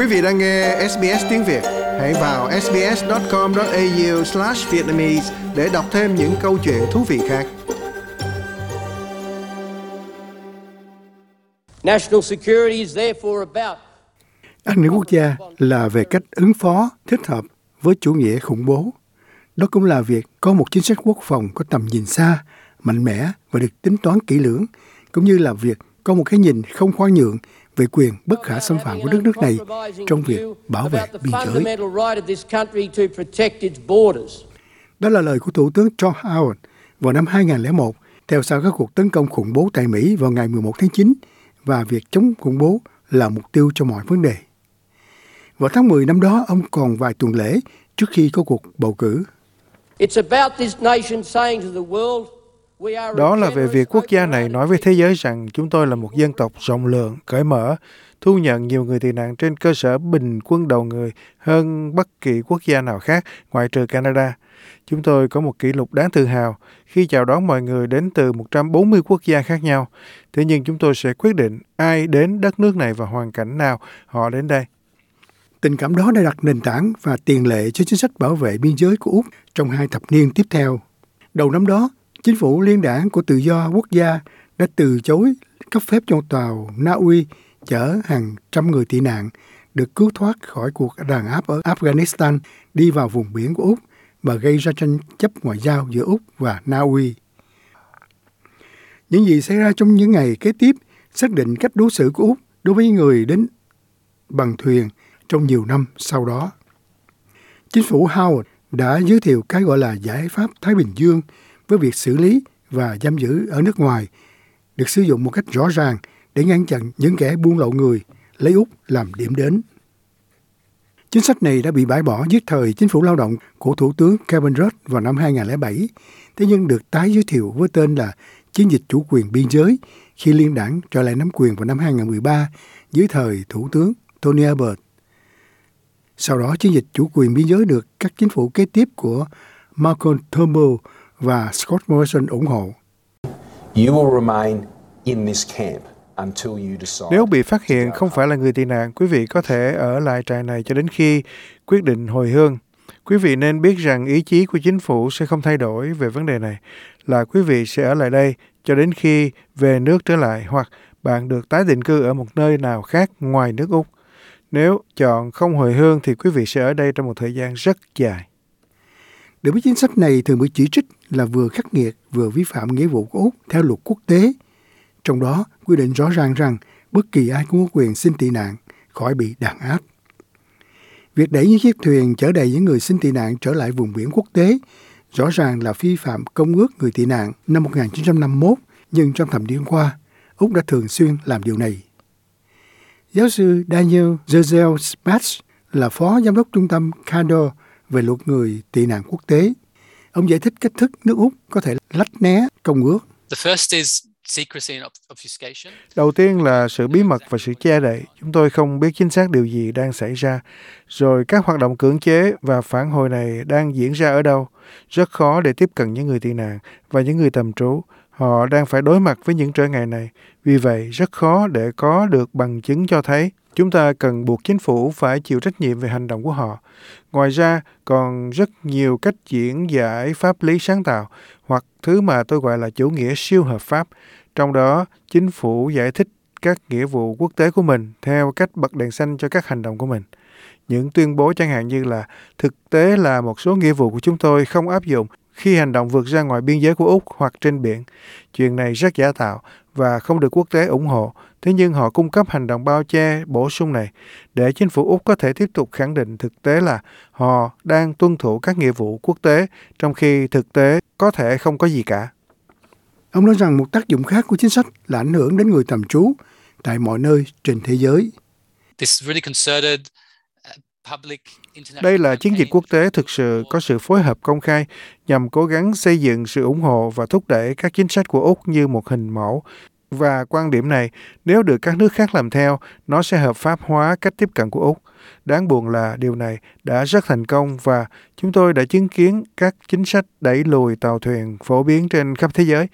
Quý vị đang nghe SBS tiếng Việt. Hãy vào sbs.com.au/vietnamese để đọc thêm những câu chuyện thú vị khác. National security is therefore about an ninh quốc gia là về cách ứng phó thích hợp với chủ nghĩa khủng bố. Đó cũng là việc có một chính sách quốc phòng có tầm nhìn xa, mạnh mẽ và được tính toán kỹ lưỡng, cũng như là việc có một cái nhìn không khoan nhượng về quyền bất khả xâm phạm của đất nước này trong việc bảo vệ biên giới. Đó là lời của Thủ tướng John Howard vào năm 2001, theo sau các cuộc tấn công khủng bố tại Mỹ vào ngày 11 tháng 9 và việc chống khủng bố là mục tiêu cho mọi vấn đề. Vào tháng 10 năm đó, ông còn vài tuần lễ trước khi có cuộc bầu cử. Đó là về việc quốc gia này nói với thế giới rằng chúng tôi là một dân tộc rộng lượng, cởi mở, thu nhận nhiều người tị nạn trên cơ sở bình quân đầu người hơn bất kỳ quốc gia nào khác ngoại trừ Canada. Chúng tôi có một kỷ lục đáng tự hào khi chào đón mọi người đến từ 140 quốc gia khác nhau. Thế nhưng chúng tôi sẽ quyết định ai đến đất nước này và hoàn cảnh nào họ đến đây. Tình cảm đó đã đặt nền tảng và tiền lệ cho chính sách bảo vệ biên giới của Úc trong 2 thập niên tiếp theo. Đầu năm đó, Chính phủ liên đảng của tự do quốc gia đã từ chối cấp phép cho tàu Na Uy chở hàng trăm người tị nạn được cứu thoát khỏi cuộc đàn áp ở Afghanistan đi vào vùng biển của Úc và gây ra tranh chấp ngoại giao giữa Úc và Na Uy. Những gì xảy ra trong những ngày kế tiếp xác định cách đối xử của Úc đối với người đến bằng thuyền trong nhiều năm sau đó. Chính phủ Howard đã giới thiệu cái gọi là giải pháp Thái Bình Dương với việc xử lý và giam giữ ở nước ngoài, được sử dụng một cách rõ ràng để ngăn chặn những kẻ buôn lậu người, lấy Úc làm điểm đến. Chính sách này đã bị bãi bỏ dưới thời chính phủ lao động của Thủ tướng Kevin Rudd vào năm 2007, thế nhưng được tái giới thiệu với tên là Chiến dịch chủ quyền biên giới khi liên đảng trở lại nắm quyền vào năm 2013 dưới thời Thủ tướng Tony Abbott. Sau đó, chiến dịch chủ quyền biên giới được các chính phủ kế tiếp của Malcolm Turnbull và Scott Morrison ủng hộ. Nếu bị phát hiện không phải là người tị nạn, quý vị có thể ở lại trại này cho đến khi quyết định hồi hương. Quý vị nên biết rằng ý chí của chính phủ sẽ không thay đổi về vấn đề này, là quý vị sẽ ở lại đây cho đến khi về nước trở lại hoặc bạn được tái định cư ở một nơi nào khác ngoài nước Úc. Nếu chọn không hồi hương thì quý vị sẽ ở đây trong một thời gian rất dài. Đối với chính sách này thường bị chỉ trích là vừa khắc nghiệt vừa vi phạm nghĩa vụ của Úc theo luật quốc tế. Trong đó, quy định rõ ràng rằng bất kỳ ai cũng có quyền xin tị nạn khỏi bị đàn áp. Việc đẩy những chiếc thuyền chở đầy những người xin tị nạn trở lại vùng biển quốc tế rõ ràng là vi phạm Công ước Người tị nạn năm 1951, nhưng trong thập niên qua, Úc đã thường xuyên làm điều này. Giáo sư Daniel Joseph Spatz là phó giám đốc trung tâm Caddo về luật người tị nạn quốc tế. Ông giải thích cách thức nước Úc có thể lách né công ước. Đầu tiên là sự bí mật và sự che đậy. Chúng tôi không biết chính xác điều gì đang xảy ra. Rồi các hoạt động cưỡng chế và phản hồi này đang diễn ra ở đâu. Rất khó để tiếp cận những người tị nạn và những người tạm trú. Họ đang phải đối mặt với những trở ngại này. Vì vậy, rất khó để có được bằng chứng cho thấy. Chúng ta cần buộc chính phủ phải chịu trách nhiệm về hành động của họ. Ngoài ra, còn rất nhiều cách diễn giải pháp lý sáng tạo hoặc thứ mà tôi gọi là chủ nghĩa siêu hợp pháp. Trong đó, chính phủ giải thích các nghĩa vụ quốc tế của mình theo cách bật đèn xanh cho các hành động của mình. Những tuyên bố chẳng hạn như là thực tế là một số nghĩa vụ của chúng tôi không áp dụng khi hành động vượt ra ngoài biên giới của Úc hoặc trên biển. Chuyện này rất giả tạo và không được quốc tế ủng hộ. Thế nhưng họ cung cấp hành động bao che bổ sung này để chính phủ Úc có thể tiếp tục khẳng định thực tế là họ đang tuân thủ các nghĩa vụ quốc tế, trong khi thực tế có thể không có gì cả. Ông nói rằng một tác dụng khác của chính sách là ảnh hưởng đến người tạm trú tại mọi nơi trên thế giới. Đây là chiến dịch quốc tế thực sự có sự phối hợp công khai nhằm cố gắng xây dựng sự ủng hộ và thúc đẩy các chính sách của Úc như một hình mẫu. Và quan điểm này, nếu được các nước khác làm theo, nó sẽ hợp pháp hóa cách tiếp cận của Úc. Đáng buồn là điều này đã rất thành công và chúng tôi đã chứng kiến các chính sách đẩy lùi tàu thuyền phổ biến trên khắp thế giới.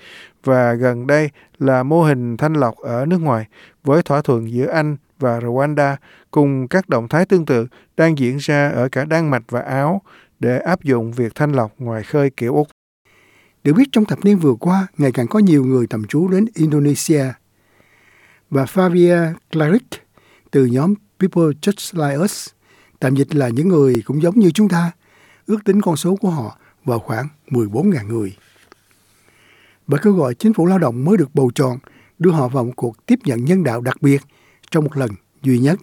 Và gần đây là mô hình thanh lọc ở nước ngoài với thỏa thuận giữa Anh và Rwanda cùng các động thái tương tự đang diễn ra ở cả Đan Mạch và Áo để áp dụng việc thanh lọc ngoài khơi kiểu Úc. Được biết trong thập niên vừa qua, ngày càng có nhiều người tạm trú đến Indonesia. Bà Fabia Clarit từ nhóm People Just Like Us, tạm dịch là những người cũng giống như chúng ta, ước tính con số của họ vào khoảng 14.000 người. Bà kêu gọi chính phủ lao động mới được bầu chọn đưa họ vào một cuộc tiếp nhận nhân đạo đặc biệt trong một lần duy nhất.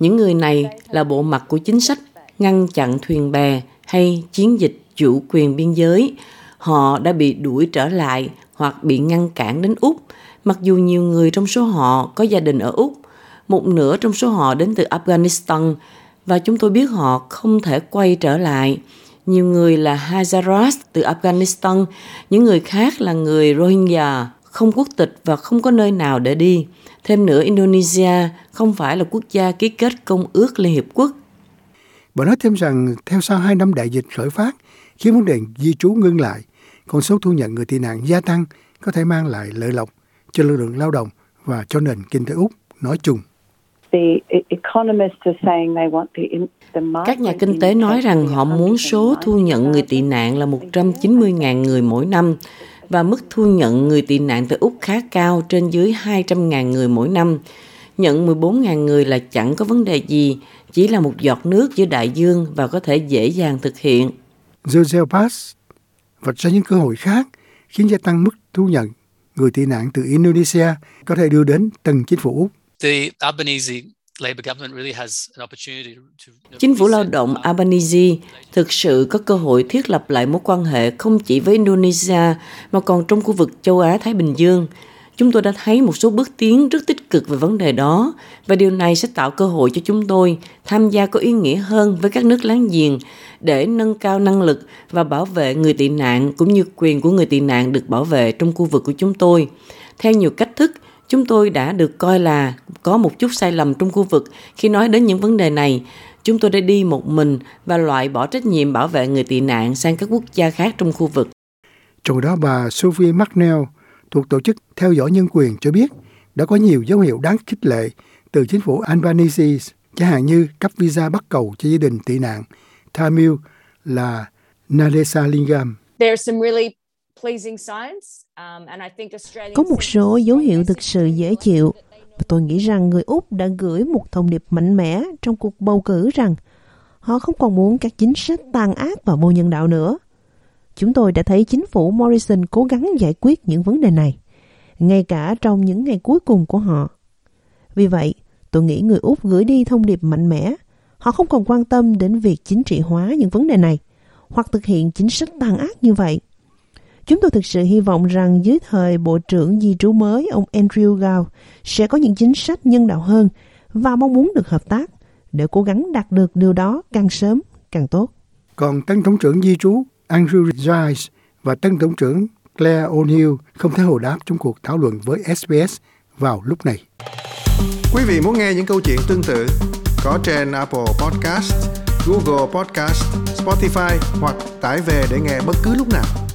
Những người này là bộ mặt của chính sách ngăn chặn thuyền bè hay chiến dịch chủ quyền biên giới. Họ đã bị đuổi trở lại hoặc bị ngăn cản đến Úc, mặc dù nhiều người trong số họ có gia đình ở Úc. Một nửa trong số họ đến từ Afghanistan và chúng tôi biết họ không thể quay trở lại. Nhiều người là Hazaras từ Afghanistan, những người khác là người Rohingya, không quốc tịch và không có nơi nào để đi. Thêm nữa, Indonesia không phải là quốc gia ký kết Công ước Liên Hiệp Quốc. Bà nói thêm rằng, theo sau 2 năm đại dịch khởi phát, khiến vấn đề di trú ngưng lại, con số thu nhận người tị nạn gia tăng có thể mang lại lợi lộc cho lực lượng lao động và cho nền kinh tế Úc nói chung. Các nhà kinh tế nói rằng họ muốn số thu nhận người tị nạn là 190.000 người mỗi năm và mức thu nhận người tị nạn từ Úc khá cao, trên dưới 200.000 người mỗi năm. Nhận 14.000 người là chẳng có vấn đề gì, chỉ là một giọt nước giữa đại dương và có thể dễ dàng thực hiện. Joseph Spatz vạch ra những cơ hội khác khiến gia tăng mức thu nhận người tị nạn từ Indonesia có thể đưa đến từng chính phủ Úc. Chính phủ lao động Albanese thực sự có cơ hội thiết lập lại mối quan hệ không chỉ với Indonesia mà còn trong khu vực châu Á-Thái Bình Dương. Chúng tôi đã thấy một số bước tiến rất tích cực về vấn đề đó và điều này sẽ tạo cơ hội cho chúng tôi tham gia có ý nghĩa hơn với các nước láng giềng để nâng cao năng lực và bảo vệ người tị nạn cũng như quyền của người tị nạn được bảo vệ trong khu vực của chúng tôi. Theo nhiều cách thức, chúng tôi đã được coi là có một chút sai lầm trong khu vực khi nói đến những vấn đề này. Chúng tôi đã đi một mình và loại bỏ trách nhiệm bảo vệ người tị nạn sang các quốc gia khác trong khu vực. Trong đó, bà Sophie McNeil thuộc tổ chức theo dõi nhân quyền cho biết đã có nhiều dấu hiệu đáng khích lệ từ chính phủ Albanese, chẳng hạn như cấp visa bắt cầu cho gia đình tị nạn Tamil Nadesalingam. Có một số dấu hiệu thực sự dễ chịu và tôi nghĩ rằng người Úc đã gửi một thông điệp mạnh mẽ trong cuộc bầu cử rằng họ không còn muốn các chính sách tàn ác và vô nhân đạo nữa. Chúng tôi đã thấy chính phủ Morrison cố gắng giải quyết những vấn đề này, ngay cả trong những ngày cuối cùng của họ. Vì vậy, tôi nghĩ người Úc gửi đi thông điệp mạnh mẽ. Họ không còn quan tâm đến việc chính trị hóa những vấn đề này hoặc thực hiện chính sách tàn ác như vậy. Chúng tôi thực sự hy vọng rằng dưới thời Bộ trưởng Di trú mới, ông Andrew Gao, sẽ có những chính sách nhân đạo hơn và mong muốn được hợp tác để cố gắng đạt được điều đó càng sớm càng tốt. Còn Tân Tổng trưởng Di trú Andrew Reyes và Tân Tổng trưởng Claire O'Neill không thể hồi đáp trong cuộc thảo luận với SBS vào lúc này. Quý vị muốn nghe những câu chuyện tương tự có trên Apple Podcast, Google Podcast, Spotify hoặc tải về để nghe bất cứ lúc nào.